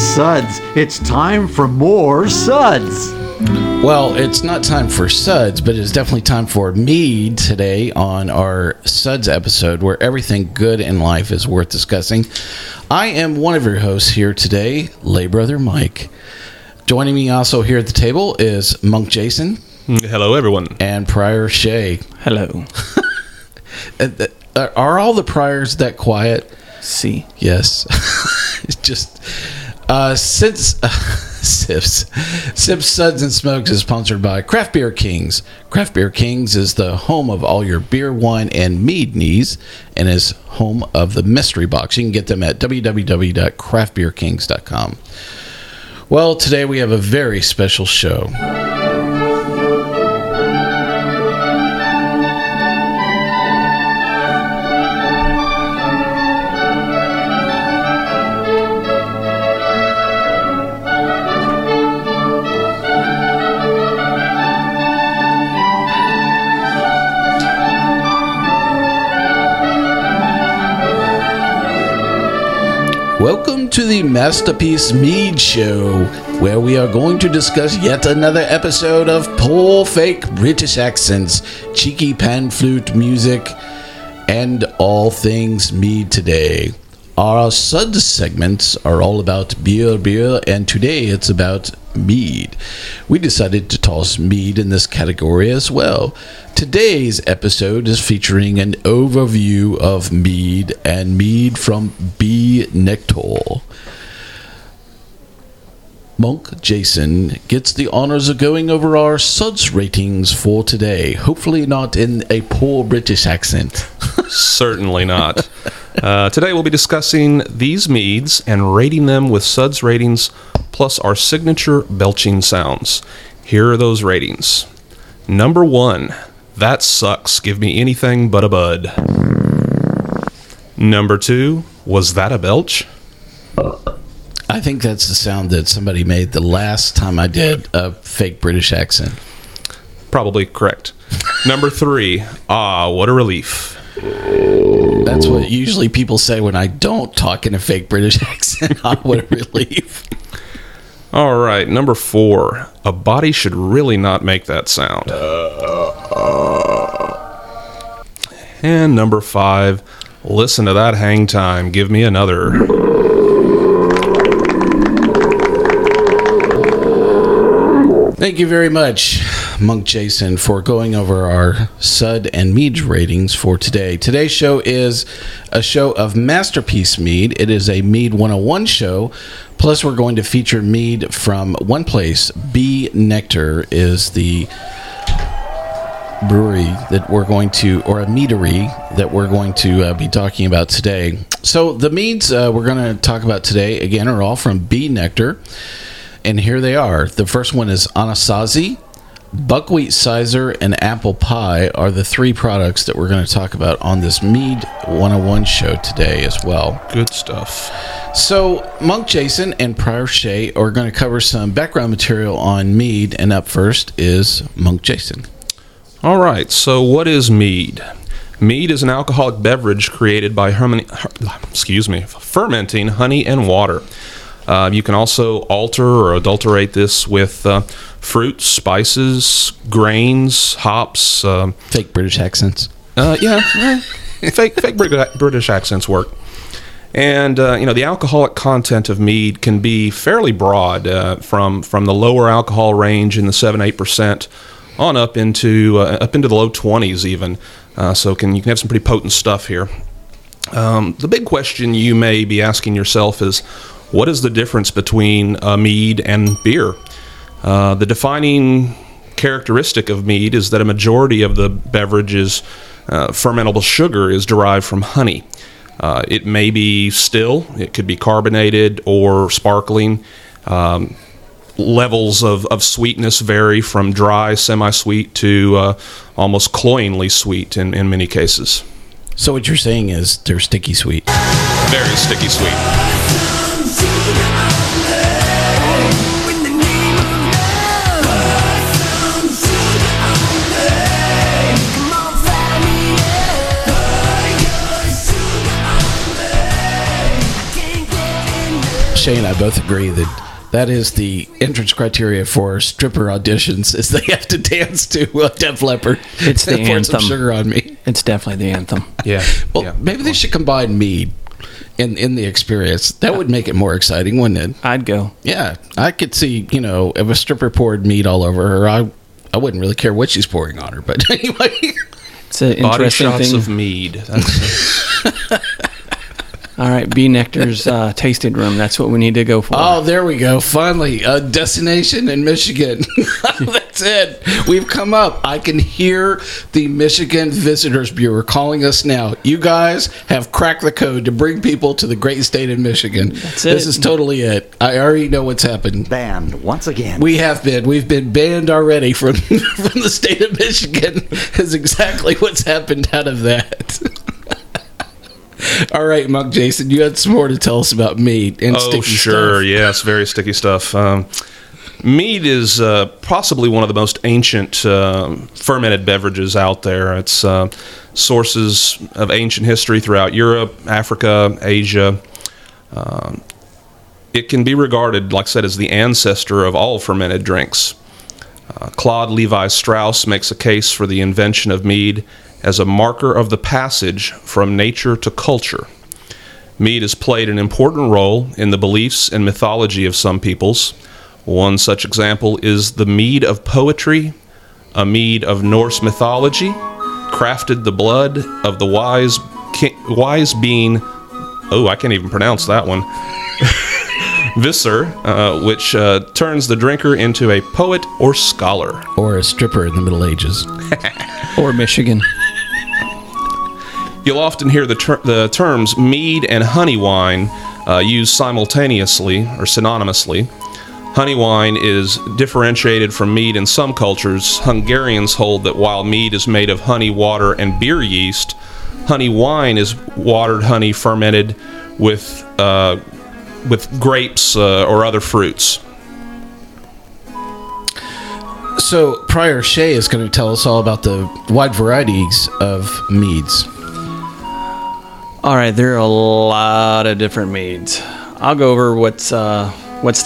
suds. It's time for more suds. Well, it's not time for suds, but it's definitely time for me today on our suds episode where everything good in life is worth discussing. I am one of your hosts here today, Lay Brother Mike. Joining me also here at the table is Monk Jason. Hello, everyone. And Prior Shea. Hello. Are all the Priors that quiet? See. Yes. It's just since Sips, Suds, and Smokes is sponsored by Craft Beer Kings. Craft Beer Kings is the home of all your beer, wine, and mead needs, and is home of the mystery box. You can get them at www.craftbeerkings.com. Well, today we have a very special show. Welcome to the Masterpiece Mead Show, where we are going to discuss yet another episode of poor fake British accents, cheeky pan flute music, and all things mead today. Our Suds segments are all about beer, and today it's about mead. We decided to toss mead in this category as well. Today's episode is featuring an overview of mead and mead from B. Nektar. Monk Jason gets the honors of going over our suds ratings for today. Hopefully not in a poor British accent. Certainly not. Today we'll be discussing these meads and rating them with suds ratings plus our signature belching sounds. Here are those ratings. Number 1, that sucks. Give me anything but a bud. Number 2, was that a belch? I think that's the sound that somebody made the last time I did a fake British accent. Probably correct. Number 3, what a relief. That's what usually people say when I don't talk in a fake British accent. What a relief. All right, number 4, a body should really not make that sound. And number 5, listen to that hang time. Give me another. Thank you very much, Monk Jason, for going over our sud and mead ratings for today. Today's show is a show of Masterpiece Mead. It is a Mead 101 show. Plus, we're going to feature mead from one place. B. Nektar is the brewery that we're going to, or a meadery that we're going to be talking about today. So the meads we're going to talk about today, again, are all from B. Nektar. And here they are. The first one is Anasazi, Buckwheat Cyser, and Apple Pi are the three products that we're going to talk about on this Mead 101 show today as well. Good stuff. So Monk Jason and Prior Shea are going to cover some background material on mead, and up first is Monk Jason. All right, so what is mead? Mead is an alcoholic beverage created by fermenting honey and water. You can also alter or adulterate this with fruits, spices, grains, hops. Fake British accents. Yeah, fake British accents work. And the alcoholic content of mead can be fairly broad, from the lower alcohol range in the 7-8% on up into the low 20s even. So you can have some pretty potent stuff here. The big question you may be asking yourself is, what is the difference between mead and beer? The defining characteristic of mead is that a majority of the beverage's fermentable sugar is derived from honey. It may be still, it could be carbonated or sparkling. levels of sweetness vary from dry, semi-sweet to almost cloyingly sweet in many cases. So what you're saying is they're sticky sweet. Very sticky sweet. Shay and I both agree that is the entrance criteria for stripper auditions, is they have to dance to Def Leppard. It's the anthem. Pour some sugar on me. It's definitely the anthem. Yeah. Well, yeah. Maybe they should combine mead in the experience. That would make it more exciting, wouldn't it? I'd go. Yeah. I could see, if a stripper poured mead all over her, I wouldn't really care what she's pouring on her. But anyway. It's an interesting thing. Body shots of mead. That's all right, B. Nektar's tasting room. That's what we need to go for. Oh, there we go. Finally, a destination in Michigan. That's it. We've come up. I can hear the Michigan Visitors Bureau calling us now. You guys have cracked the code to bring people to the great state of Michigan. That's it. This is totally it. I already know what's happened. Banned once again. We have been. We've been banned already from the state of Michigan is exactly what's happened out of that. All right, Monk Jason, you had some more to tell us about mead and sticky stuff. Oh, sure, yes, very sticky stuff. Mead is possibly one of the most ancient fermented beverages out there. It's sources of ancient history throughout Europe, Africa, Asia. It can be regarded, like I said, as the ancestor of all fermented drinks. Claude Lévi-Strauss makes a case for the invention of mead as a marker of the passage from nature to culture. Mead has played an important role in the beliefs and mythology of some peoples. One such example is the mead of poetry, a mead of Norse mythology, crafted the blood of the wise being, I can't even pronounce that one, Visser, which turns the drinker into a poet or scholar. Or a stripper in the Middle Ages. Or Michigan. You'll often hear the terms mead and honey wine used simultaneously or synonymously. Honey wine is differentiated from mead in some cultures. Hungarians hold that while mead is made of honey, water, and beer yeast, honey wine is watered honey fermented with grapes or other fruits. So Prior Shea is going to tell us all about the wide varieties of meads. All right, there are a lot of different meads. I'll go over what's the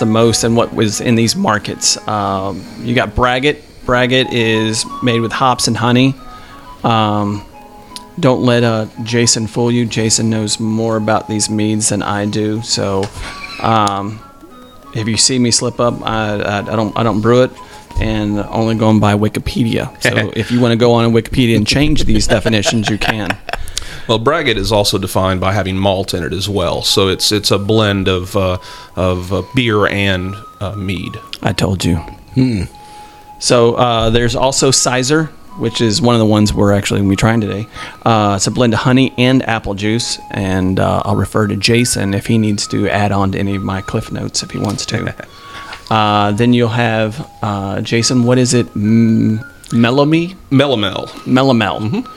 most and what was in these markets. You got Braggot. Braggot is made with hops and honey. Don't let Jason fool you. Jason knows more about these meads than I do. So if you see me slip up, I don't brew it, and only going by Wikipedia. So if you want to go on Wikipedia and change these definitions, you can. Well, Braggot is also defined by having malt in it as well, so it's a blend of beer and mead. I told you. So there's also Cyser, which is one of the ones we're actually going to be trying today. It's a blend of honey and apple juice, and I'll refer to Jason if he needs to add on to any of my cliff notes if he wants to. Then you'll have, Jason, what is it? Melomel? Melomel. Mm-hmm.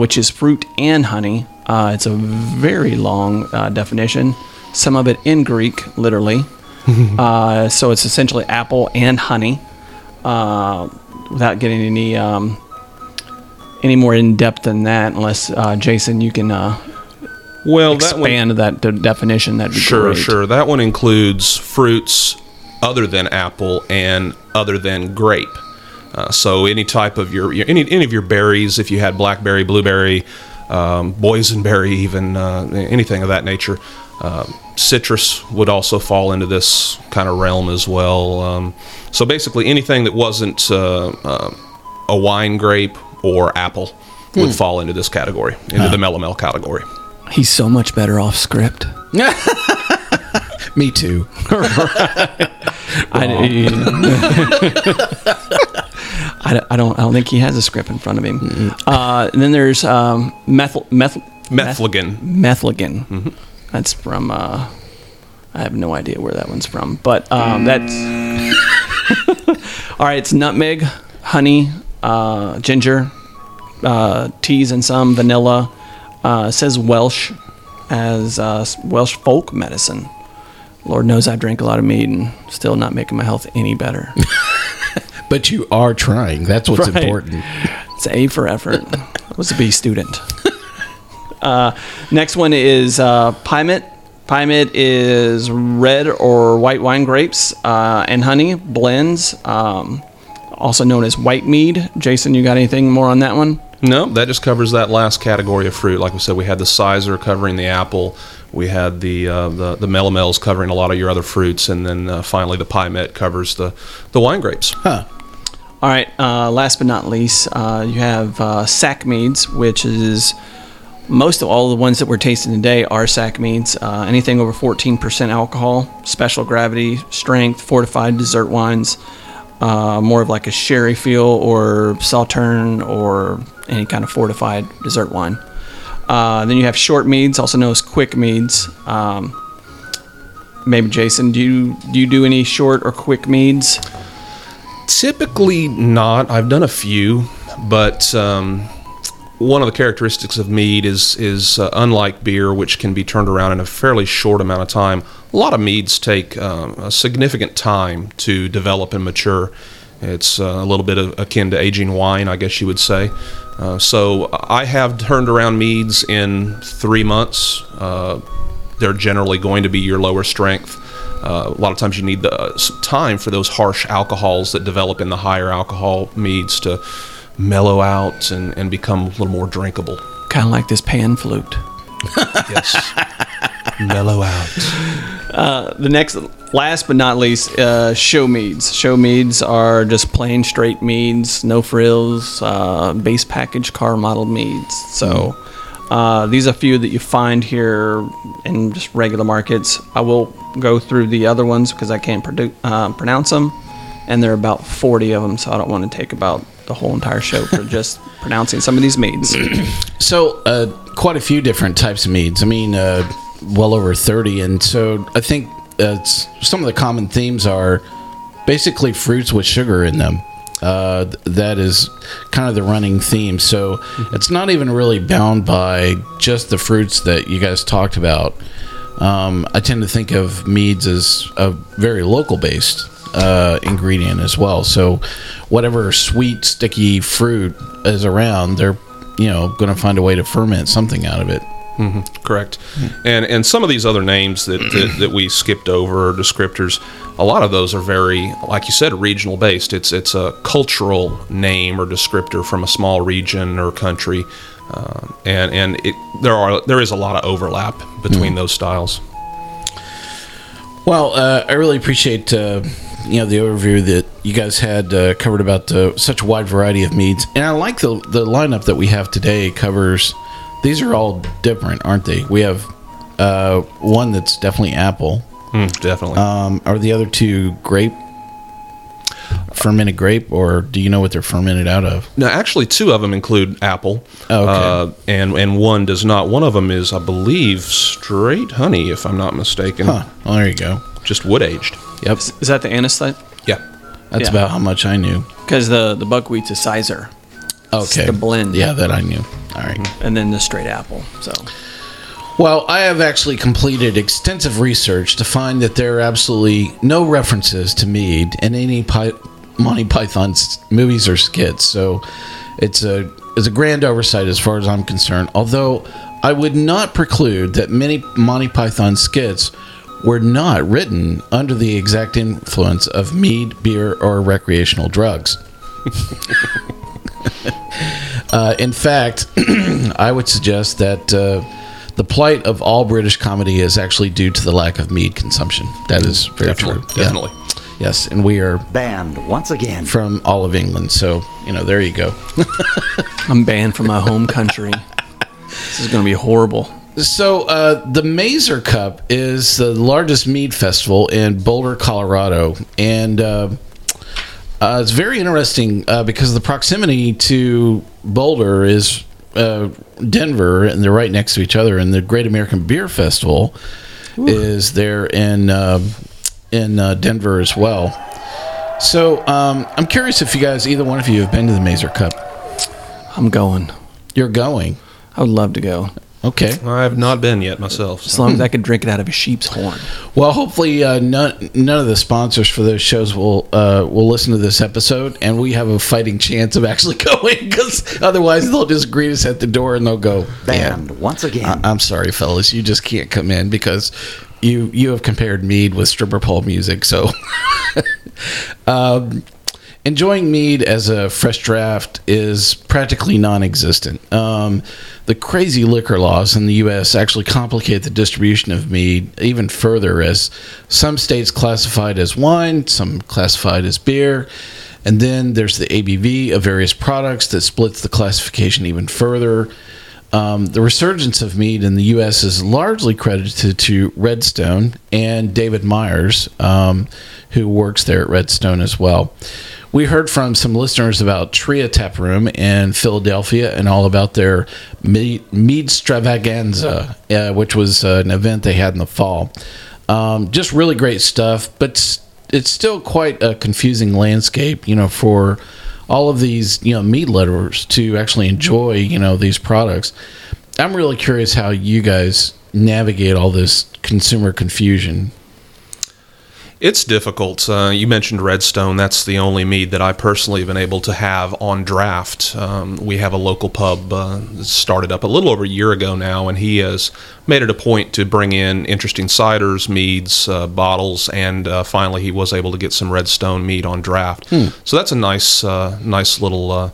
Which is fruit and honey. It's a very long definition, some of it in Greek, literally. So it's essentially apple and honey, without getting any more in depth than that, unless, Jason, you can... expand that definition. That'd be great. Sure. That one includes fruits other than apple and other than grape. So any type of any of your berries, if you had blackberry, blueberry, boysenberry, even anything of that nature, citrus would also fall into this kind of realm as well. So basically anything that wasn't a wine grape or apple would fall into this category, into the Melomel category. He's so much better off script. Me too. I don't think he has a script in front of him. Mm-hmm. And then there's Methligan. Mm-hmm. That's from I have no idea where that one's from, but that's All right, it's nutmeg, honey, ginger, teas and some vanilla. It says Welsh as Welsh folk medicine. Lord knows I drink a lot of mead and still not making my health any better. But you are trying. That's what's right. Important. It's A for effort. I was a B student. Next one is Pymint. Pymint is red or white wine grapes and honey blends, also known as white mead. Jason, you got anything more on that one? No, that just covers that last category of fruit. Like we said, we had the Cyser covering the apple. We had the Melomels covering a lot of your other fruits. And then finally, the Pymint covers the wine grapes. Huh. All right. Last but not least, you have sack meads, which is most of all the ones that we're tasting today are sack meads. Anything over 14% alcohol, special gravity, strength, fortified dessert wines. More of like a sherry feel or Sauternes or any kind of fortified dessert wine. Then you have short meads, also known as quick meads. Maybe Jason, do you do any short or quick meads? Typically not. I've done a few, but one of the characteristics of mead is unlike beer, which can be turned around in a fairly short amount of time. A lot of meads take a significant time to develop and mature. It's a little bit akin to aging wine, I guess you would say. So I have turned around meads in 3 months. They're generally going to be your lower strength. A lot of times you need the time for those harsh alcohols that develop in the higher alcohol meads to mellow out and become a little more drinkable. Kind of like this pan flute. Yes. Mellow out. The next, last but not least, show meads. Show meads are just plain straight meads, no frills, base package car model meads. So these are a few that you find here in just regular markets. I will go through the other ones because I can't pronounce them, and there are about 40 of them, so I don't want to take about the whole entire show for just pronouncing some of these meads. So quite a few different types of meads. I mean, well over 30, and so I think some of the common themes are basically fruits with sugar in them. That is kind of the running theme, so it's not even really bound by just the fruits that you guys talked about. I tend to think of meads as a very local based ingredient as well, so whatever sweet sticky fruit is around, they're going to find a way to ferment something out of it. Mm-hmm. Correct. Mm-hmm. And some of these other names that we skipped over, descriptors, a lot of those are very, like you said, regional based. It's a cultural name or descriptor from a small region or country, and there is a lot of overlap between those styles. Well, I really appreciate the overview that you guys had covered about such a wide variety of meads, and I like the lineup that we have today covers. These are all different, aren't they? We have one that's definitely apple. Definitely. Are the other two grape? Fermented grape, or do you know what they're fermented out of? No, actually, two of them include apple. Oh, okay. And one does not. One of them is, I believe, straight honey, if I'm not mistaken. Huh. Well, there you go. Just wood aged. Yep. Is that the Anasazi? Yeah. That's about how much I knew. Because the buckwheat's a Cyser. Okay. It's the blend. Yeah, that I knew. All right. And then the straight apple. So, well, I have actually completed extensive research to find that there are absolutely no references to mead in any Monty Python movies or skits. So it's a grand oversight as far as I'm concerned, although I would not preclude that many Monty Python skits were not written under the exact influence of mead, beer, or recreational drugs. In fact, I would suggest that the plight of all British comedy is actually due to the lack of mead consumption. That is very true. Definitely. Yeah. Yes, and we are banned once again from all of England. So, there you go. I'm banned from my home country. This is going to be horrible. So, the Mazer Cup is the largest mead festival in Boulder, Colorado, and it's very interesting because the proximity to Boulder is Denver, and they're right next to each other. And the Great American Beer Festival is there in Denver as well. So I'm curious if you guys, either one of you, have been to the Mazer Cup. I'm going. You're going? I would love to go. Okay. I have not been yet myself. So. As long as I could drink it out of a sheep's horn. Well, hopefully none of the sponsors for those shows will listen to this episode, and we have a fighting chance of actually going, because otherwise they'll just greet us at the door and they'll go, banned once again. I'm sorry, fellas. You just can't come in because you have compared mead with stripper pole music. So enjoying mead as a fresh draft is practically non-existent. The crazy liquor laws in the U.S. actually complicate the distribution of mead even further, as some states classify it as wine, some classify it as beer, and then there's the ABV of various products that splits the classification even further. The resurgence of mead in the U.S. is largely credited to Redstone and David Myers, who works there at Redstone as well. We heard from some listeners about Tria Taproom in Philadelphia and all about their Meadstravaganza, which was an event they had in the fall. Just really great stuff, but it's still quite a confusing landscape, for all of these, mead lovers to actually enjoy, these products. I'm really curious how you guys navigate all this consumer confusion. It's difficult. You mentioned Redstone. That's the only mead that I personally have been able to have on draft. We have a local pub started up a little over a year ago now, and he has made it a point to bring in interesting ciders, meads, bottles, and finally he was able to get some Redstone mead on draft. So that's a nice little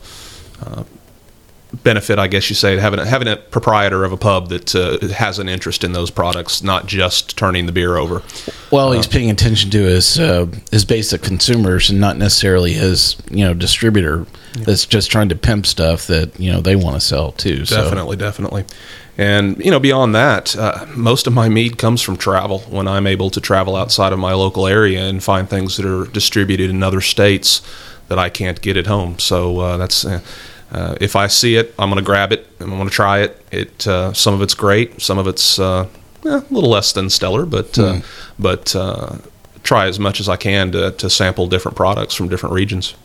benefit, I guess you say, having a proprietor of a pub that has an interest in those products, not just turning the beer over. Well, he's paying attention to his basic consumers and not necessarily his distributor that's just trying to pimp stuff that they want to sell too. Definitely. And beyond that, most of my mead comes from travel. When I'm able to travel outside of my local area and find things that are distributed in other states that I can't get at home, so that's. If I see it, I'm going to grab it and I'm going to try it. Some of it's great, some of it's a little less than stellar, but try as much as I can to sample different products from different regions.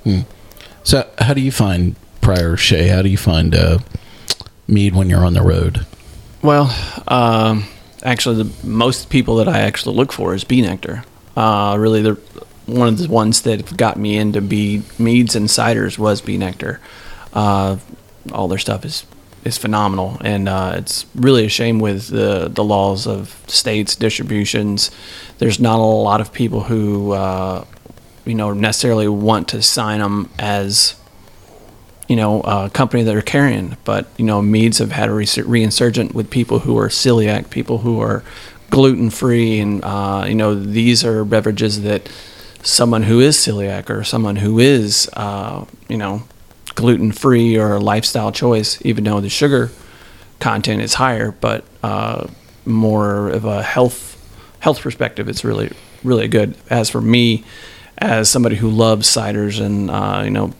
So how do you find Prior Shea? How do you find mead when you're on the road? Well, actually, the most people that I actually look for is B. Nektar. Really, one of the ones that got me into meads and ciders was B. Nektar. All their stuff is phenomenal, and it's really a shame with the laws of states, distributions. There's not a lot of people who necessarily want to sign them as a company that are carrying, but meads have had a reinsurgent with people who are celiac, people who are gluten free, and these are beverages that someone who is celiac or someone who is gluten-free or a lifestyle choice, even though the sugar content is higher, but more of a health perspective, it's really, really good. As for me, as somebody who loves ciders and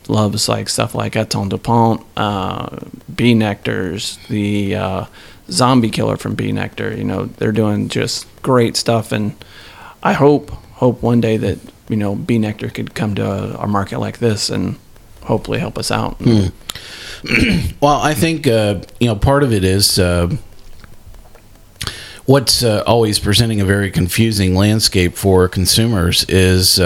loves stuff like Etienne Dupont, B. Nektar's, the Zombie Killer from B. Nektar, they're doing just great stuff, and I hope one day that B. Nektar could come to a market like this and hopefully help us out. Well, I think part of it is what's always presenting a very confusing landscape for consumers is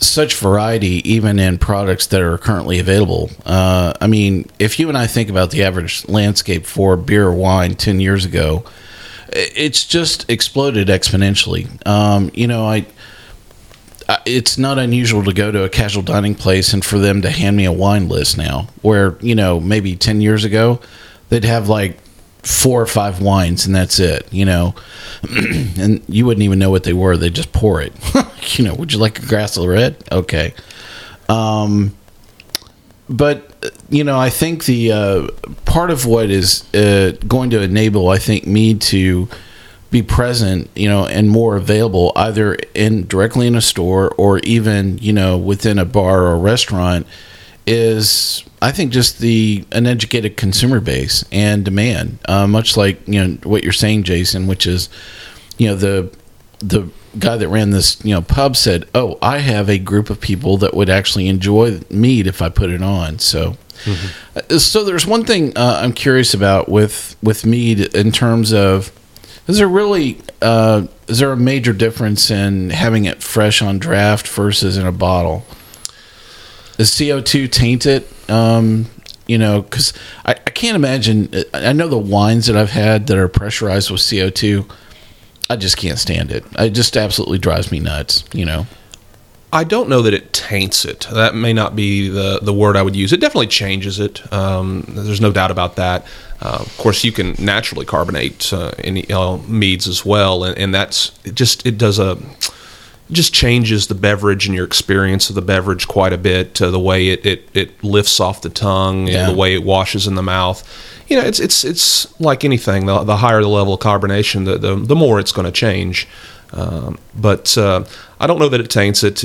such variety, even in products that are currently available. I mean, if you and I think about the average landscape for beer or wine 10 years ago, it's just exploded exponentially. It's not unusual to go to a casual dining place and for them to hand me a wine list now, where, maybe 10 years ago, they'd have 4 or 5 wines and that's it, and you wouldn't even know what they were. They just pour it. Would you like a glass of red? Okay. But, I think the part of what is going to enable, I think, me to be present, and more available either directly in a store or even, within a bar or a restaurant is, I think, just an educated consumer base and demand, much like, what you're saying, Jason, which is, the the guy that ran this, you know, pub said, "Oh, I have a group of people that would actually enjoy mead if I put it on." So, so there's one thing I'm curious about with mead in terms of, is there really is there a major difference in having it fresh on draft versus in a bottle? Does CO2 taint it? You know, because I can't imagine. I know the wines that I've had that are pressurized with CO2. I just can't stand it. It just absolutely drives me nuts, you know. I don't know that it taints it. That may not be the word I would use. It definitely changes it. There's no doubt about that. Of course, you can naturally carbonate any meads as well, and that's just it changes the beverage and your experience of the beverage quite a bit. The way it lifts off the tongue and the way it washes in the mouth. You know, it's like anything. The higher the level of carbonation, the more it's going to change. But I don't know that it taints it.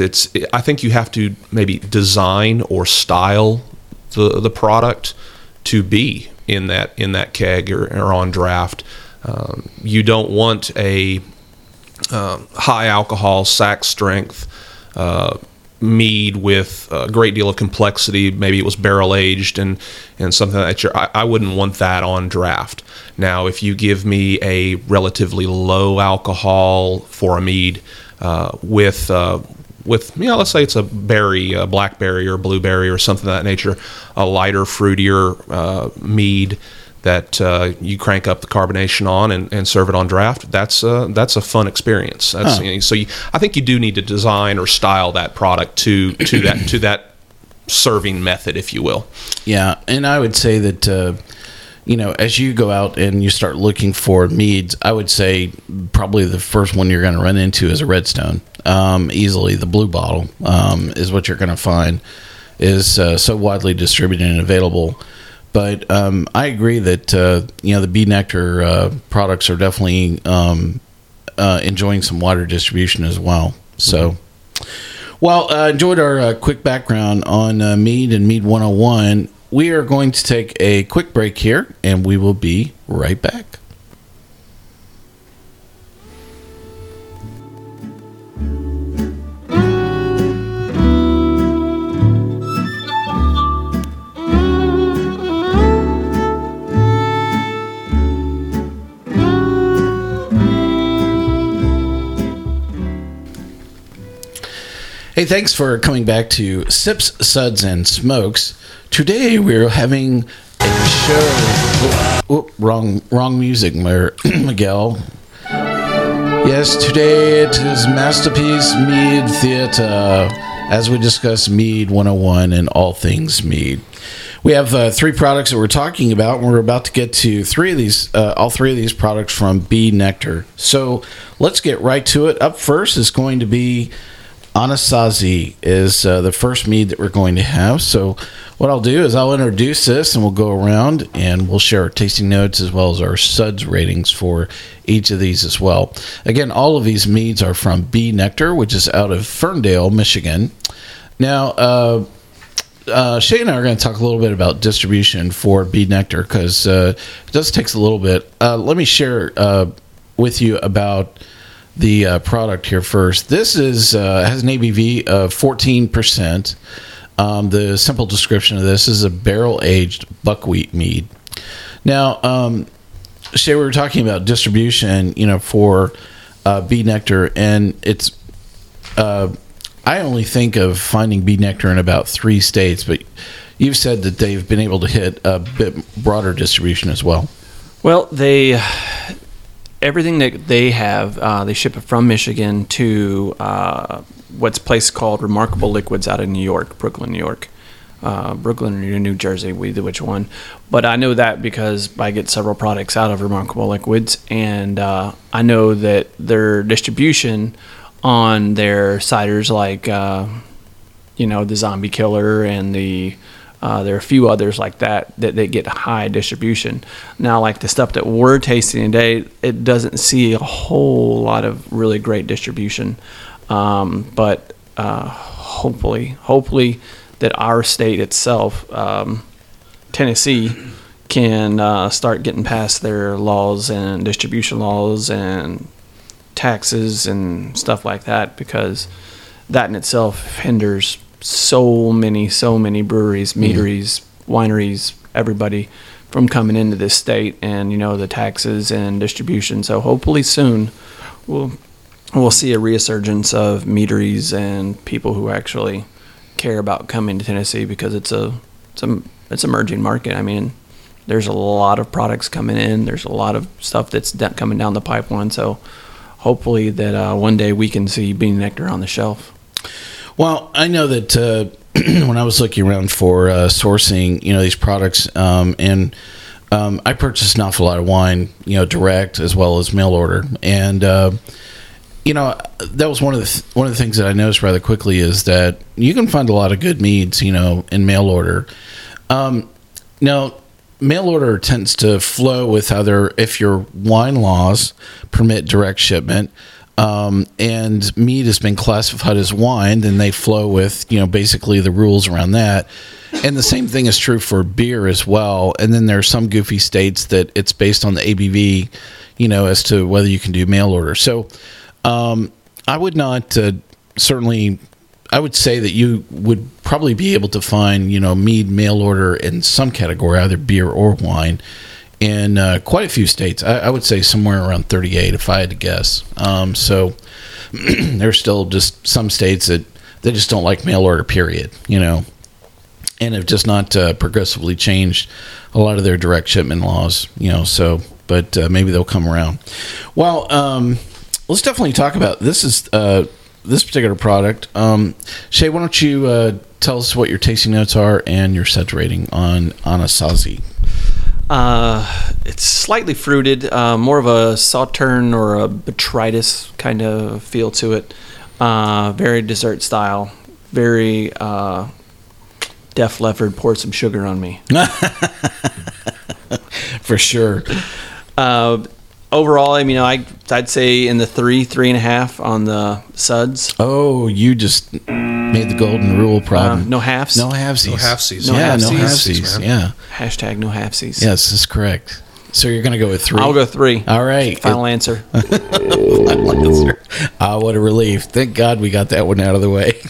I think you have to maybe design or style the product to be in that keg or on draft. You don't want a high alcohol, sack strength mead with a great deal of complexity. Maybe it was barrel aged and something that I wouldn't want that on draft. Now, if you give me a relatively low alcohol for a mead with you know, let's say it's a berry, a blackberry or blueberry or something of that nature, a lighter, fruitier mead that you crank up the carbonation on and serve it on draft, that's a fun experience. So I think you do need to design or style that product to that serving method, if you will. Yeah, and I would say that you know, as you go out and you start looking for meads, I would say probably the first one you're going to run into is a Redstone. Easily the blue bottle is what you're going to find is so widely distributed and available. But I agree that you know, the B. Nektar products are definitely enjoying some wider distribution as well. So, well, enjoyed our quick background on mead and Mead 101. We are going to take a quick break here, and we will be right back. Hey, thanks for coming back to Sips, Suds, and Smokes. Today we're having a show. Oh, wrong music, Miguel. Yes, today it is Masterpiece Mead Theater, as we discuss Mead 101 and all things mead. We have three products that we're talking about, and we're about to get to three of these, all three of these products from B. Nektar. So let's get right to it. Up first is going to be Anasazi is the first mead that we're going to have. So what I'll do is I'll introduce this, and we'll go around, and we'll share our tasting notes as well as our suds ratings for each of these as well. Again, all of these meads are from B. Nektar, which is out of Ferndale, Michigan. Now, Shay and I are going to talk a little bit about distribution for B. Nektar because it does take a little bit. Let me share with you about the product here first. This is has an ABV of 14%. The simple description of this is a barrel-aged buckwheat mead. Now, Shay, we were talking about distribution, you know, for B. Nektar, and it's I only think of finding B. Nektar in about 3 states, but you've said that they've been able to hit a bit broader distribution as well. Well, everything that they have, they ship it from Michigan to what's a place called Remarkable Liquids out of New York, Brooklyn, New York. Brooklyn or New Jersey, we do which one. But I know that because I get several products out of Remarkable Liquids, and I know that their distribution on their ciders like, you know, the Zombie Killer and the... there are a few others like that they get high distribution. Now, like the stuff that we're tasting today, it doesn't see a whole lot of really great distribution. But hopefully that our state itself, Tennessee, can start getting past their laws and distribution laws and taxes and stuff like that, because that in itself hinders so many breweries, meaderies, wineries, everybody from coming into this state, and, you know, the taxes and distribution. So hopefully soon we'll see a resurgence of meaderies and people who actually care about coming to Tennessee, because it's an emerging market. I mean, there's a lot of products coming in. There's a lot of stuff that's coming down the pipeline. So hopefully that one day we can see B. Nektar on the shelf. Well, I know that when I was looking around for sourcing, you know, these products, and I purchased an awful lot of wine, you know, direct as well as mail order, and you know, that was one of the things that I noticed rather quickly is that you can find a lot of good meads, you know, in mail order. Now, mail order tends to flow with other, if your wine laws permit direct shipment. And mead has been classified as wine, then they flow with, you know, basically the rules around that. And the same thing is true for beer as well. And then there are some goofy states that it's based on the ABV, you know, as to whether you can do mail order. So I would not certainly, I would say that you would probably be able to find, you know, mead mail order in some category, either beer or wine, in quite a few states. I would say somewhere around 38 if I had to guess. So there's still just some states that they just don't like mail order, period, you know, and have just not progressively changed a lot of their direct shipment laws, you know. So but maybe they'll come around. Well, let's definitely talk about this is this particular product. Shay, why don't you tell us what your tasting notes are and your Suds rating on Anasazi? It's slightly fruited, more of a sauterne or a botrytis kind of feel to it. Very dessert style. Very Def Leppard poured some sugar on me. For sure. Overall, I mean, I'd say in the 3.5 on the Suds. Oh, you just made the golden rule problem. No halves. No halfsies. No halfsies. No halfsies. Yeah. # no halfsies. Yes, that's correct. So you're going to go with 3. I'll go 3. All right. Final answer. Final answer. Oh, what a relief. Thank God we got that one out of the way.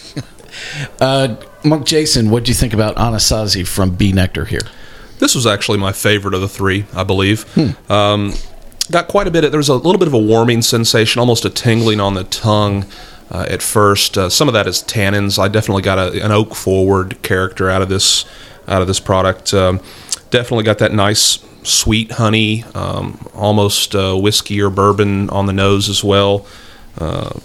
Monk Jason, what do you think about Anasazi from B. Nektar here? This was actually my favorite of the 3, I believe. Got quite a bit. There was a little bit of a warming sensation, almost a tingling on the tongue at first. Some of that is tannins. I definitely got an oak forward character out of this product. Definitely got that nice sweet honey, almost whiskey or bourbon on the nose as well. I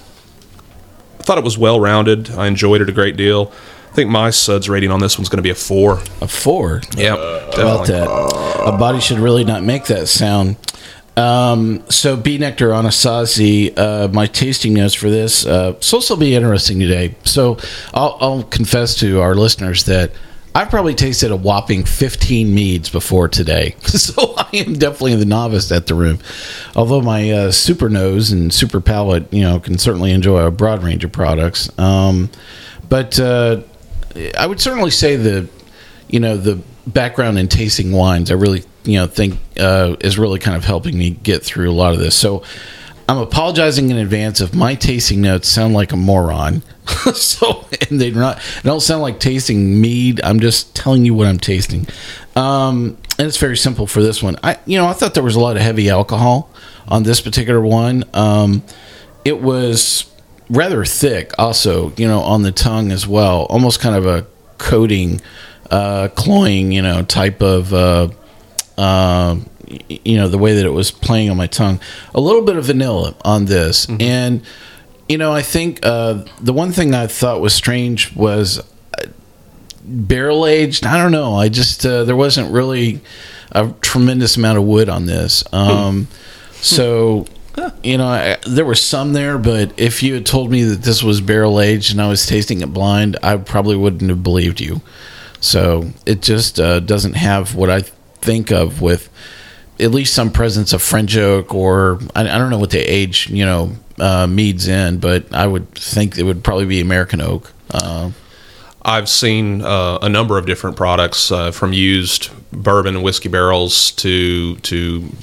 thought it was well rounded. I enjoyed it a great deal. I think my Suds rating on this one's going to be a 4. A 4? Yeah, about that. A body should really not make that sound. So B. Nektar Anasazi, my tasting notes for this, so this will be interesting today. So I'll confess to our listeners that I've probably tasted a whopping 15 meads before today. So I am definitely the novice at the room, although my super nose and super palate, you know, can certainly enjoy a broad range of products. But I would certainly say the, you know, the background in tasting wines, I really, you know, think is really kind of helping me get through a lot of this. So I'm apologizing in advance if my tasting notes sound like a moron. So and they don't sound like tasting mead. I'm just telling you what I'm tasting, and it's very simple for this one. I thought there was a lot of heavy alcohol on this particular one. It was rather thick, also, you know, on the tongue as well, almost kind of a coating, cloying, you know, type of. You know, the way that it was playing on my tongue, a little bit of vanilla on this. Mm-hmm. And, you know, I think the one thing I thought was strange was barrel aged. I don't know. I just, there wasn't really a tremendous amount of wood on this. So, you know, there were some there, but if you had told me that this was barrel aged and I was tasting it blind, I probably wouldn't have believed you. So it just doesn't have what I think of with at least some presence of French oak, or I don't know what they age, you know, meads in, but I would think it would probably be American oak. I've seen a number of different products, from used bourbon and whiskey barrels to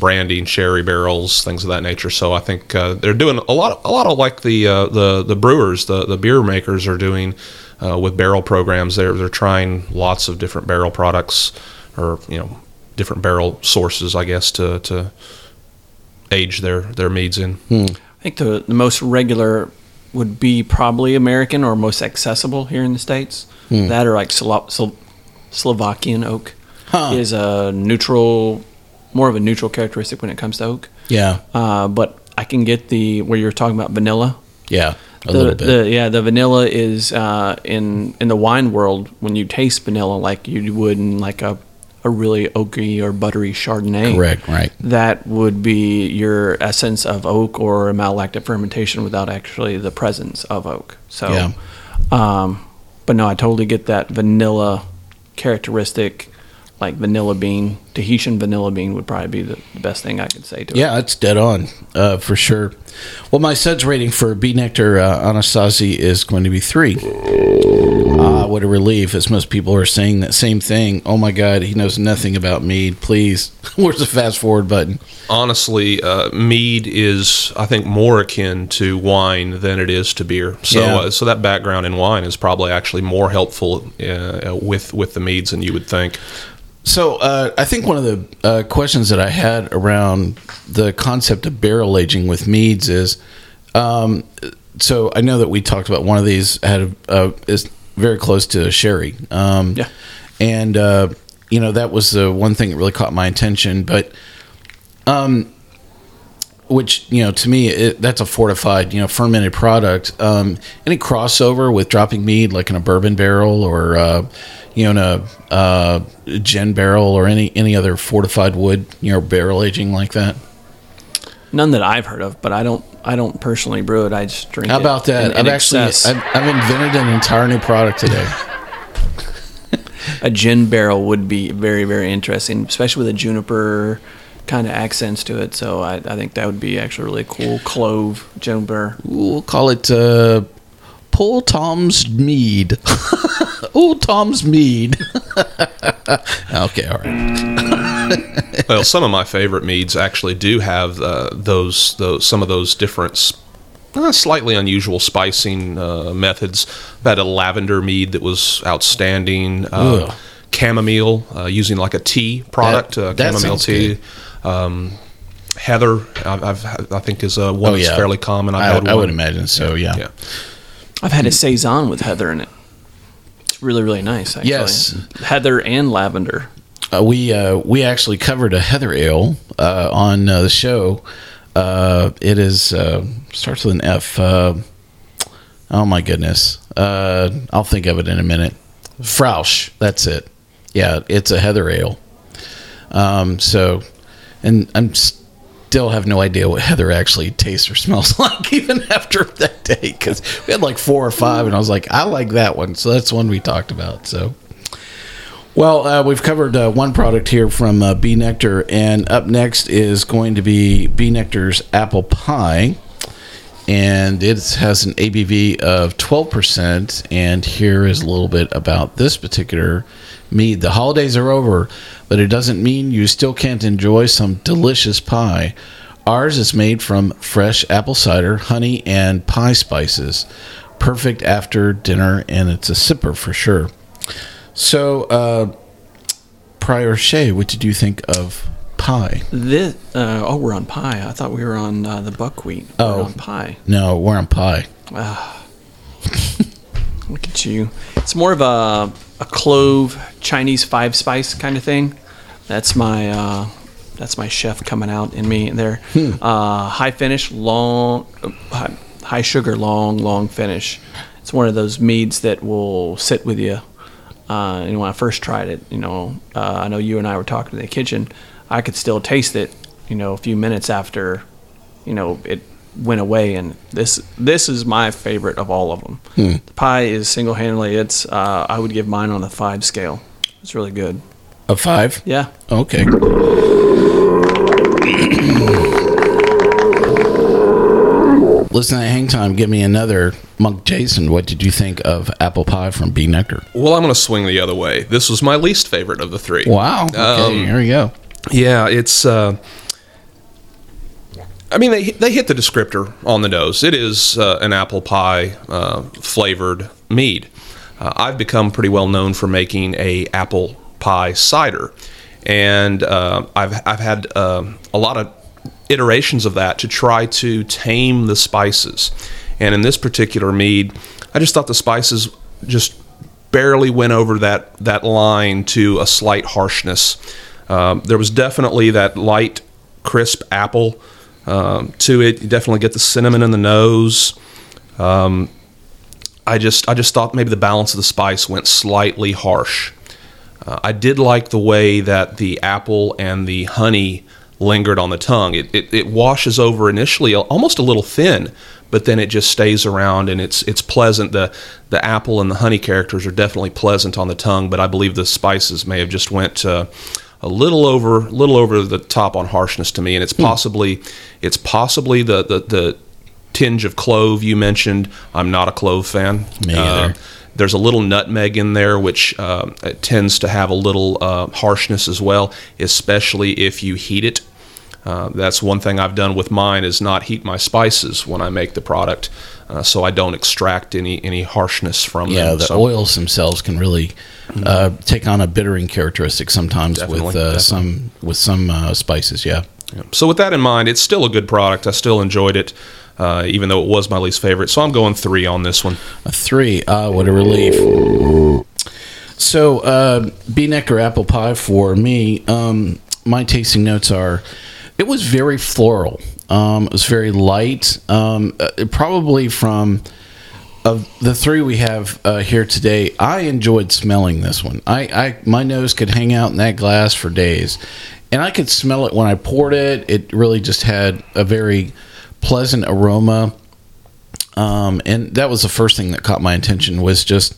brandy and sherry barrels, things of that nature. So I think they're doing a lot of like the brewers, the beer makers are doing with barrel programs. They're trying lots of different barrel products, or different barrel sources, I guess, to age their meads in. I think the most regular would be probably American, or most accessible here in the States. That or like Slovakian oak is a neutral, more of a neutral characteristic when it comes to oak. Yeah. But I can get where you're talking about vanilla. Yeah, little bit. The vanilla is in the wine world, when you taste vanilla like you would in like a really oaky or buttery Chardonnay. Correct, right. That would be your essence of oak, or malolactic fermentation without actually the presence of oak. So, yeah. But no, I totally get that vanilla characteristic, like vanilla bean. Tahitian vanilla bean would probably be the best thing I could say to it. Yeah, it's dead on, for sure. Well, my suds rating for B. Nektar Anasazi is going to be 3. What a relief, as most people are saying that same thing. Oh my God, he knows nothing about mead. Please, where's the fast forward button? Honestly, mead is, I think, more akin to wine than it is to beer. So, yeah. So that background in wine is probably actually more helpful with the meads than you would think. So I think one of the questions that I had around the concept of barrel aging with meads is, so I know that we talked about one of these had is very close to sherry, and that was the one thing that really caught my attention. But which to me that's a fortified fermented product. Any crossover with dropping mead like in a bourbon barrel, or in a gin barrel, or any other fortified wood barrel aging like that? None that I've heard of, but I don't personally brew it. I just drink it. How about that? I've invented an entire new product today. A gin barrel would be very, very interesting, especially with a juniper kind of accents to it. So I think that would be actually really cool. Clove, juniper. We'll call it Paul Tom's Mead. Old Tom's Mead. Okay, all right. Well, some of my favorite meads actually do have those different, slightly unusual spicing methods. I've had a lavender mead that was outstanding. Chamomile, using like a tea product, that chamomile tea. Heather, I think, is one that's fairly common. I would imagine so, yeah. I've had a Saison with heather in it. Really, really nice, actually. Yes. Heather and lavender. We actually covered a heather ale on the show. It is starts with an F. Oh my goodness. I'll think of it in a minute. Fraoch, that's it. Yeah, it's a heather ale. And I'm still have no idea what heather actually tastes or smells like, even after that day, because we had like 4 or 5, and I was like, I like that one. So that's one we talked about. So, well, we've covered one product here from B. Nektar, and up next is going to be B. Nektar's Apple Pi, and it has an ABV of 12%. And here is a little bit about this particular mead. The holidays are over, but it doesn't mean you still can't enjoy some delicious pie. Ours is made from fresh apple cider, honey, and pie spices. Perfect after dinner, and it's a sipper for sure. So, Prior Shea, what did you think of pie? We're on pie. I thought we were on the buckwheat. We're on pie. No, we're on pie. Look at you. It's more of a clove Chinese 5-spice kind of thing. That's my chef coming out in me there. High finish, long, high sugar, long finish. It's one of those meads that will sit with you. And when I first tried it, I know you and I were talking in the kitchen. I could still taste it, a few minutes after, it went away. And this is my favorite of all of them. The pie is single-handedly, it's I would give mine on a 5 scale. It's really good. A 5? Yeah. Okay. listen to Hang Time, give me another Monk Jason. What did you think of Apple Pie from B. Nektar? Well, I'm going to swing the other way. This was my least favorite of the three. Wow. Okay, here we go. Yeah, it's... I mean, they hit the descriptor on the nose. It is an apple pie flavored mead. I've become pretty well known for making a apple pie cider, and I've had a lot of iterations of that to try to tame the spices. And in this particular mead, I just thought the spices just barely went over that line to a slight harshness. There was definitely that light, crisp apple to it. You definitely get the cinnamon in the nose. I just thought maybe the balance of the spice went slightly harsh. I did like the way that the apple and the honey lingered on the tongue. It washes over initially almost a little thin, but then it just stays around, and it's pleasant. The apple and the honey characters are definitely pleasant on the tongue, but I believe the spices may have just went a little over the top on harshness to me, and it's possibly the tinge of clove you mentioned. I'm not a clove fan. Me either. There's a little nutmeg in there, which it tends to have a little harshness as well, especially if you heat it. That's one thing I've done with mine is not heat my spices when I make the product, so I don't extract any harshness from them. Yeah, the oils themselves can really take on a bittering characteristic sometimes with some spices. Yeah. So with that in mind, it's still a good product. I still enjoyed it, even though it was my least favorite. So I'm going 3 on this one. A 3. What a relief. So B. Nektar apple pie for me. My tasting notes are. It was very floral. It was very light. Probably from of the three we have here today, I enjoyed smelling this one. My nose could hang out in that glass for days, and I could smell it when I poured it. It really just had a very pleasant aroma, and that was the first thing that caught my attention was just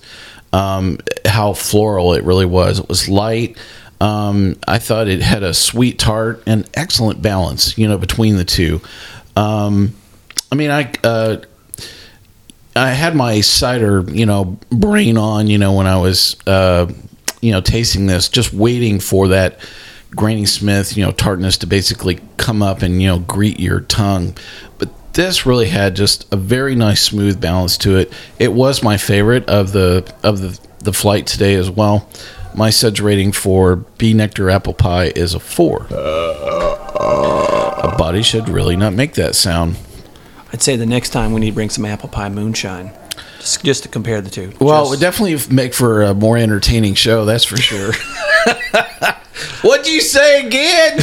how floral it really was. It was light. I thought it had a sweet tart and excellent balance, between the two. I had my cider, brain on, when I was, tasting this, just waiting for that Granny Smith, tartness to basically come up and, greet your tongue. But this really had just a very nice, smooth balance to it. It was my favorite of the flight today as well. My Suds rating for B. Nektar apple pie is a 4. A body should really not make that sound. I'd say the next time we need to bring some apple pie moonshine, just to compare the two. Well, it would definitely make for a more entertaining show, that's for sure. What'd you say again?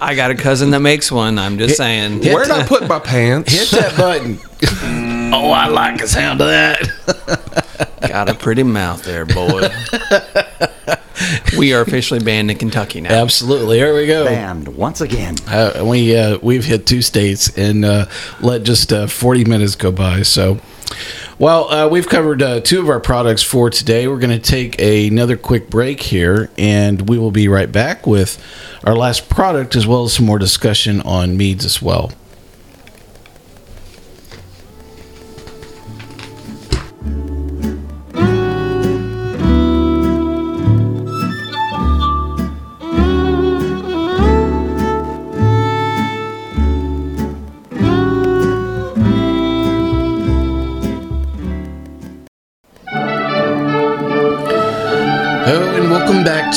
I got a cousin that makes one. I'm just saying. Where'd I put my pants? Hit that button. Oh, I like the sound of that. Got a pretty mouth there, boy. We are officially banned in Kentucky now. Absolutely. Here we go. Banned once again. We've hit 2 states and let just 40 minutes go by. So, well, we've covered 2 of our products for today. We're going to take another quick break here, and we will be right back with our last product as well as some more discussion on meads as well.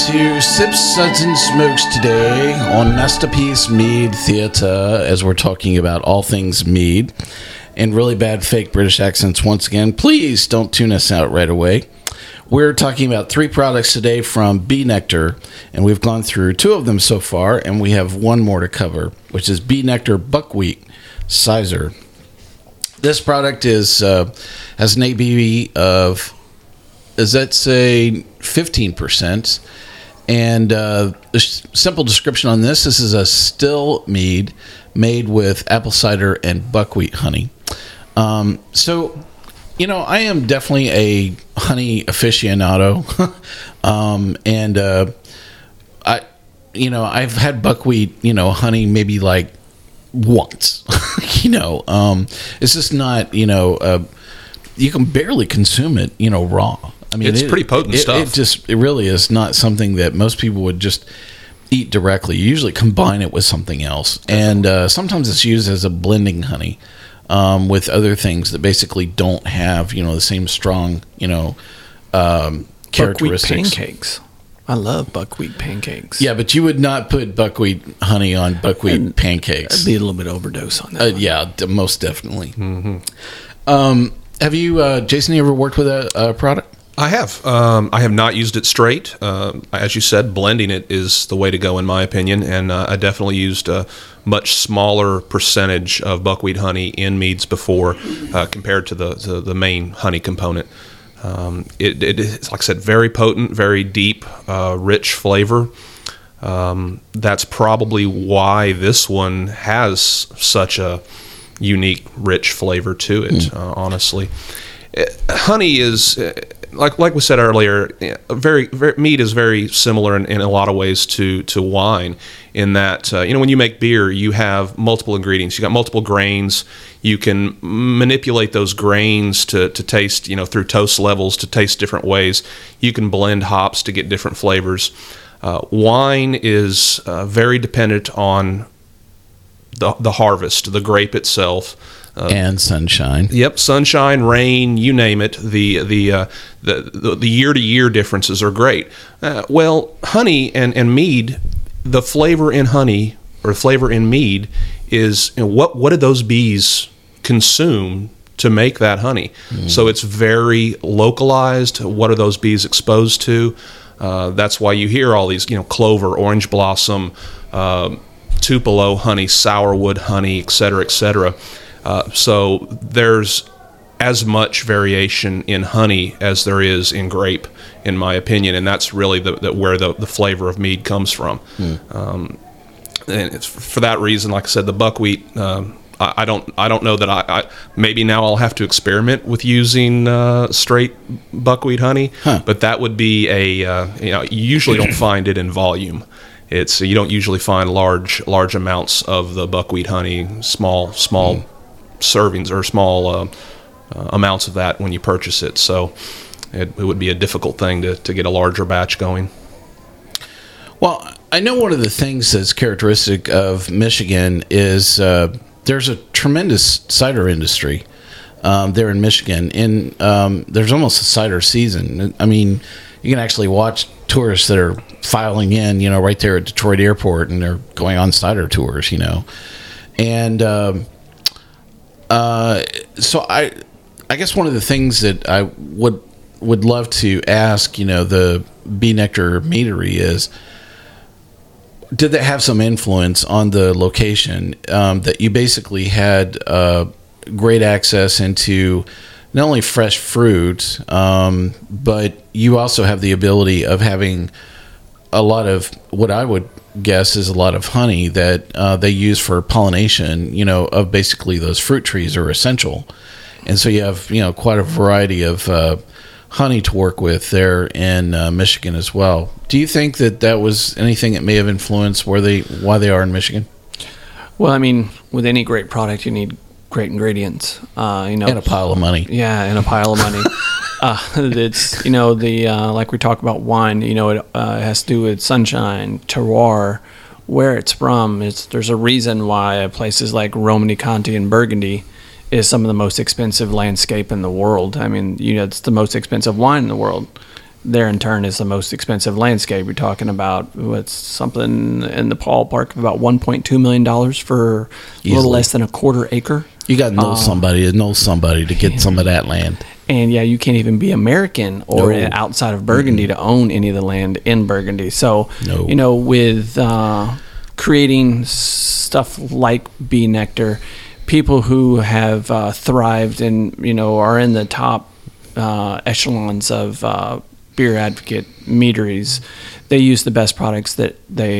To Sips, Suds, and Smokes today on Masterpiece Mead Theater, as we're talking about all things mead and really bad fake British accents once again. Please don't tune us out right away. We're talking about 3 products today from B. Nektar, and we've gone through 2 of them so far, and we have 1 more to cover, which is B. Nektar Buckwheat Cyser. This product has an ABV of, does that say 15%? And a simple description on this. This is a still mead made with apple cider and buckwheat honey. I am definitely a honey aficionado. I've had buckwheat, honey maybe like once. you know, it's just not, you know, you can barely consume it, you know, raw. I mean, it's pretty potent stuff. It really is not something that most people would just eat directly. You usually combine it with something else. Definitely. And sometimes it's used as a blending honey with other things that basically don't have, you know, the same strong, you know, characteristics. Buckwheat pancakes. I love buckwheat pancakes. Yeah, but you would not put buckwheat honey on buckwheat pancakes. I'd be a little bit overdose on that. Yeah, most definitely. Mm-hmm. Have you, Jason, you ever worked with a product? I have. I have not used it straight. As you said, blending it is the way to go, in my opinion. And I definitely used a much smaller percentage of buckwheat honey in meads before compared to the main honey component. It is, like I said, very potent, very deep, rich flavor. That's probably why this one has such a unique, rich flavor to it, honestly. Honey is... Like we said earlier, mead is very similar in a lot of ways to wine, in that you know, when you make beer, you have multiple ingredients, you got multiple grains, you can manipulate those grains to taste, you know, through toast levels, to taste different ways. You can blend hops to get different flavors. Wine is very dependent on the harvest, the grape itself. And sunshine. Yep, sunshine, rain, you name it. The year-to-year differences are great. Well, honey and mead, the flavor in honey or flavor in mead is, you know, what did those bees consume to make that honey? So it's very localized. What are those bees exposed to? That's why you hear all these, you know, clover, orange blossom, tupelo honey, sourwood honey, et cetera, et cetera. So there's as much variation in honey as there is in grape, in my opinion, and that's really where the flavor of mead comes from. And it's for that reason, like I said, the buckwheat. I don't know that I maybe now I'll have to experiment with using straight buckwheat honey, but that would be you usually don't find it in volume. It's you don't usually find large amounts of the buckwheat honey. Small servings or small amounts of that when you purchase it, so it would be a difficult thing to get a larger batch going. Well, I know one of the things that's characteristic of Michigan is there's a tremendous cider industry there in Michigan, and there's almost a cider season. I mean, you can actually watch tourists that are filing in, you know, right there at Detroit Airport, and they're going on cider tours, you know, and so I guess one of the things that I would love to ask, you know, the B. Nektar Meadery is, did that have some influence on the location, that you basically had great access into not only fresh fruit, but you also have the ability of having a lot of what I would guess is a lot of honey that they use for pollination, you know, of basically those fruit trees are essential. And so you have, you know, quite a variety of honey to work with there in Michigan as well. Do you think that was anything that may have influenced why they are in Michigan? Well, I mean, with any great product, you need great ingredients, you know, and a pile of money. Yeah, and a pile of money. It's, you know, the like we talk about wine, you know, it has to do with sunshine, terroir, where it's from. There's a reason why places like Romanee Conti in Burgundy is some of the most expensive landscape in the world. I mean, you know, it's the most expensive wine in the world. There in turn is the most expensive landscape. You're talking about what's something in the ballpark of about $1.2 million for a little less than a quarter acre. You got to know somebody to get some of that land. And, yeah, you can't even be American or outside of Burgundy to own any of the land in Burgundy. So, you know, with creating stuff like B. Nektar, people who have thrived and, you know, are in the top echelons of beer advocate meaderies, they use the best products that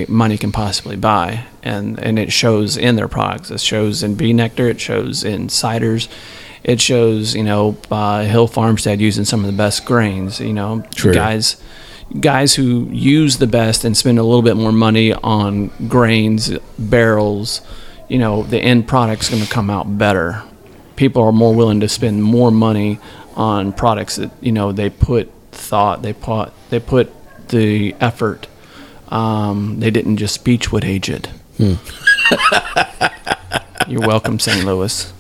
money can possibly buy, and it shows in their products. It shows in B. Nektar, it shows in ciders, it shows, you know, Hill Farmstead using some of the best grains, you know. True. Guys who use the best and spend a little bit more money on grains, barrels, you know, the end product's going to come out better. People are more willing to spend more money on products that, you know, they put thought, they put the effort. They didn't just Beechwood age it. You're welcome, St. Louis.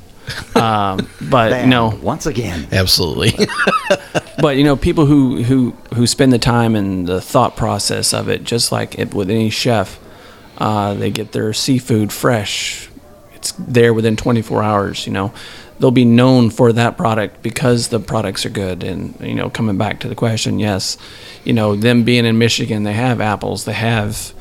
But bam, no, once again, absolutely. But you know, people who spend the time and the thought process of it, just like it, with any chef, they get their seafood fresh. It's there within 24 hours. You know, they'll be known for that product because the products are good. And you know, coming back to the question, yes, you know, them being in Michigan, they have apples, they have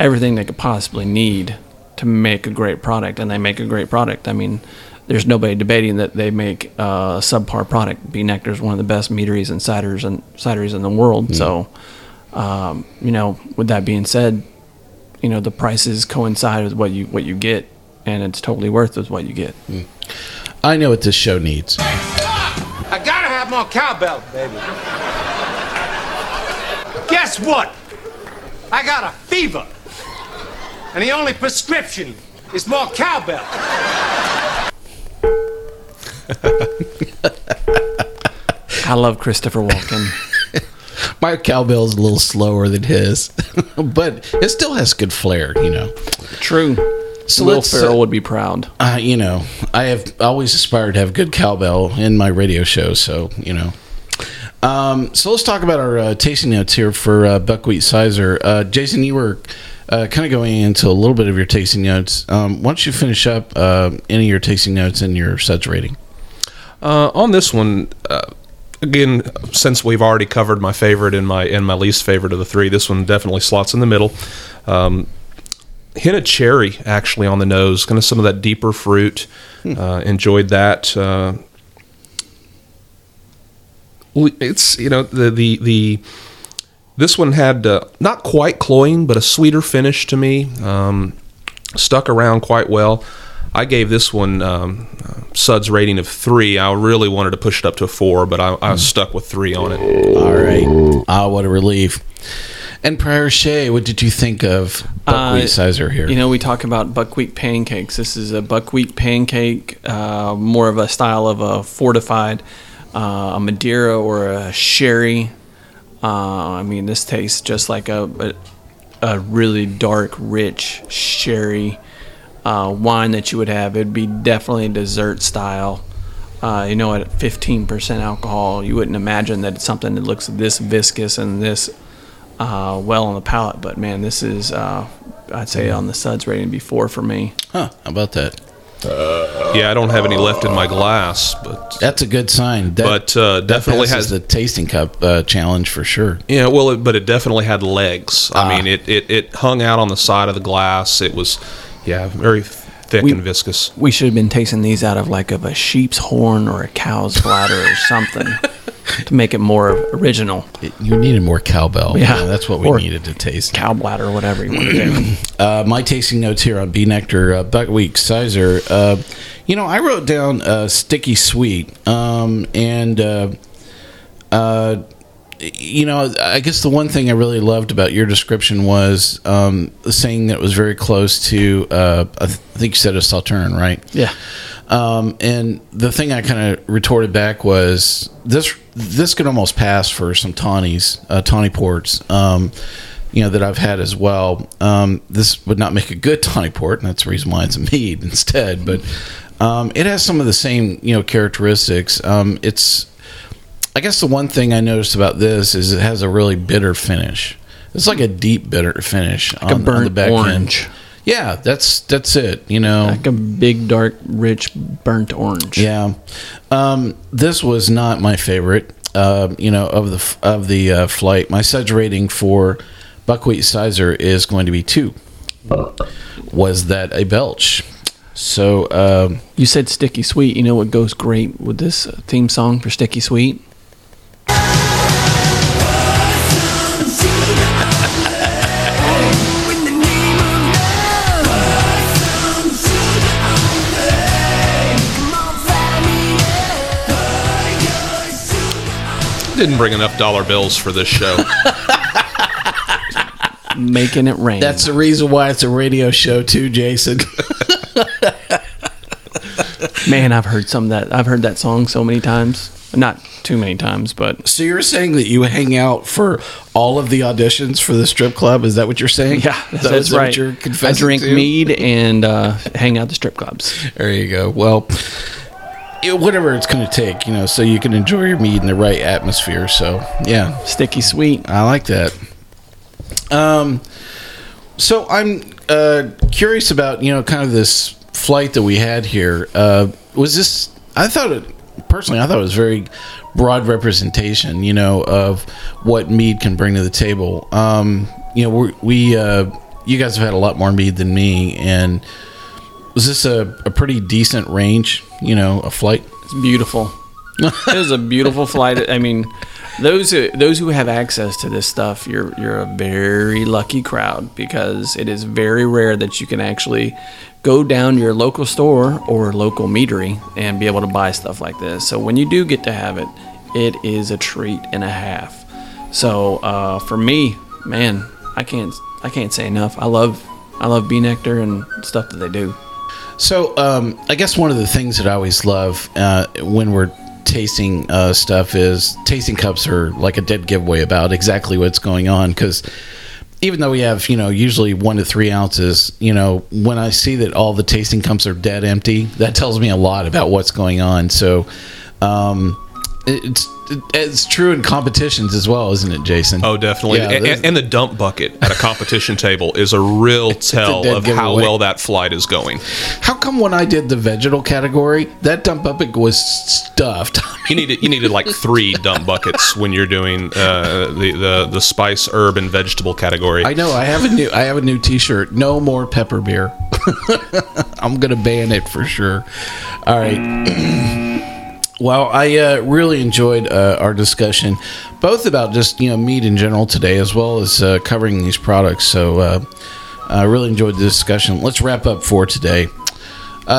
everything they could possibly need to make a great product, and they make a great product. I mean, there's nobody debating that they make a subpar product. B. Nektar is one of the best meaderies and cideries in the world. Mm. So, you know, with that being said, you know, the prices coincide with what you get, and it's totally worth with what you get. Mm. I know what this show needs. I gotta have more cowbell, baby. Guess what? I got a fever, and the only prescription is more cowbell. I love Christopher Walken. My cowbell is a little slower than his, but it still has good flair, you know. True. So Will Ferrell would be proud. You know, I have always aspired to have good cowbell in my radio show, so, you know. So let's talk about our tasting notes here for Buckwheat Cyser. Jason, you were kind of going into a little bit of your tasting notes. Why don't you finish up any of your tasting notes and your suds rating? On this one, again, since we've already covered my favorite and my least favorite of the three, this one definitely slots in the middle. Hint of cherry, actually, on the nose. Kind of some of that deeper fruit. Enjoyed that. It's, you know, the this one had not quite cloying, but a sweeter finish to me. Stuck around quite well. I gave this one Suds rating of 3. I really wanted to push it up to a 4, but I was stuck with 3 on it. All right. Ah, what a relief. And Prior Shea, what did you think of Buckwheat Cyser here? You know, we talk about buckwheat pancakes. This is a buckwheat pancake, more of a style of a fortified a Madeira or a sherry. I mean, this tastes just like a really dark, rich sherry wine that you would have. It'd be definitely dessert style. You know, at 15% alcohol, you wouldn't imagine that it's something that looks this viscous and this well on the palate. But man, this is I'd say on the suds rating before for me. Huh? How about that? Yeah, I don't have any left in my glass, but that's a good sign. That definitely has the tasting cup challenge for sure. Yeah, well, it definitely had legs. I mean, it hung out on the side of the glass. It was. Yeah, very thick and viscous. We should have been tasting these out of like of a sheep's horn or a cow's bladder or something to make it more original. You needed more cowbell. Yeah, that's what we needed to taste. Cow bladder, whatever you want to do. My tasting notes here on B. Nektar, Buckwheat Cyser. You know, I wrote down sticky sweet, and you know, I guess the one thing I really loved about your description was saying that it was very close to, I think you said a Sauternes, right? Yeah. And the thing I kind of retorted back was this could almost pass for some tawny ports, you know, that I've had as well. This would not make a good tawny port, and that's the reason why it's a mead instead. But it has some of the same, you know, characteristics. It's... I guess the one thing I noticed about this is it has a really bitter finish. It's like a deep bitter finish, like a burnt on the back orange. End. Yeah, that's it. You know, like a big, dark, rich, burnt orange. Yeah, this was not my favorite. You know, of the flight. My suds rating for Buckwheat Cyser is going to be 2. Was that a belch? So you said sticky sweet. You know what goes great with this theme song for sticky sweet? Didn't bring enough dollar bills for this show. Making it rain. That's the reason why it's a radio show too, Jason. Man, I've heard that song so many times. Not too many times, but... So you're saying that you hang out for all of the auditions for the strip club? Is that what you're saying? Yeah, that's right. What you're confessing to? I drink mead and hang out the strip clubs. There you go. Well, whatever it's going to take, so you can enjoy your mead in the right atmosphere. So, yeah. Sticky sweet. I like that. So I'm curious about, kind of this flight that we had here. Personally, I thought it was very broad representation, of what mead can bring to the table. You guys have had a lot more mead than me, and was this a pretty decent range, a flight? It's beautiful. It was a beautiful flight. I mean, those who have access to this stuff, you're a very lucky crowd, because it is very rare that you can actually go down your local store or local meadery and be able to buy stuff like this. So when you do get to have it, it is a treat and a half. So for me, man, I can't say enough. I love B. Nektar and stuff that they do. So I guess one of the things that I always love when we're tasting stuff is tasting cups are like a dead giveaway about exactly what's going on, because even though we have usually 1 to 3 ounces, when I see that all the tasting cups are dead empty, that tells me a lot about what's going on. So it's true in competitions as well, isn't it, Jason? Oh, definitely. Yeah, and the dump bucket at a competition table is a real tell of how well that flight is going. How come when I did the vegetal category, that dump bucket was stuffed? You needed like 3 dump buckets when you're doing the spice, herb, and vegetable category. I know. I have a new T-shirt. No more pepper beer. I'm gonna ban it for sure. All right. Well, I really enjoyed our discussion, both about just mead in general today, as well as covering these products. So I really enjoyed the discussion. Let's wrap up for today.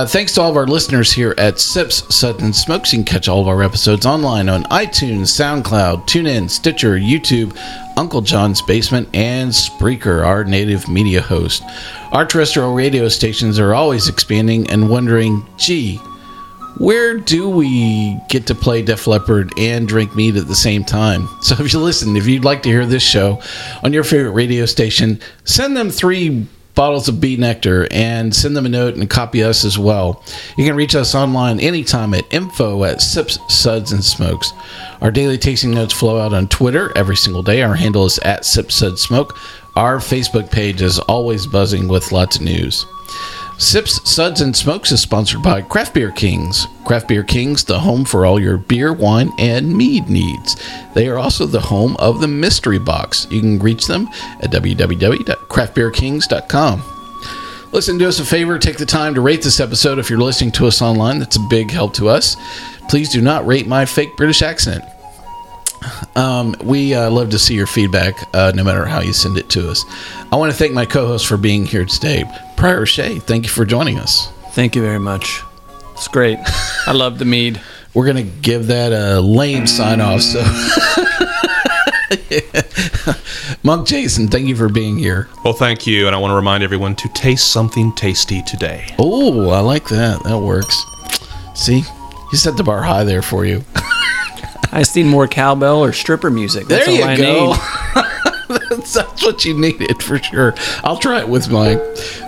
Thanks to all of our listeners here at Sips, Suds, & Smokes. You can catch all of our episodes online on iTunes, SoundCloud, TuneIn, Stitcher, YouTube, Uncle John's Basement, and Spreaker, our native media host. Our terrestrial radio stations are always expanding and wondering, gee, where do we get to play Def Leppard and drink mead at the same time? So if you listen, if you'd like to hear this show on your favorite radio station, send them 3 bottles of B. Nektar and send them a note and copy us as well. You can reach us online anytime at info@Sips, Suds, and Smokes. Our daily tasting notes flow out on Twitter every single day. Our handle is @Sips, Suds, Smoke. Our Facebook page is always buzzing with lots of news. Sips, Suds, and Smokes is sponsored by Craft Beer Kings. Craft Beer Kings, the home for all your beer, wine, and mead needs. They are also the home of the Mystery Box. You can reach them at www.craftbeerkings.com. Listen, do us a favor. Take the time to rate this episode if you're listening to us online. That's a big help to us. Please do not rate my fake British accent. We love to see your feedback, no matter how you send it to us. I want to thank my co-host for being here today. Prior Shea, thank you for joining us. Thank you very much. It's great. I love the mead. We're going to give that a lame sign-off. So, yeah. Monk Jason, thank you for being here. Well, thank you, and I want to remind everyone to taste something tasty today. Oh, I like that. That works. See? You set the bar high there for you. I just need more cowbell or stripper music. That's all I need. That's what you needed for sure. I'll try it with Mike.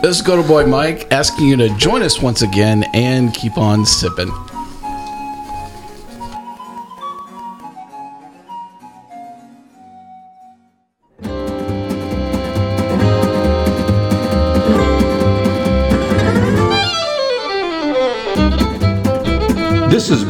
This is Go-To Boy Mike asking you to join us once again and keep on sipping. This has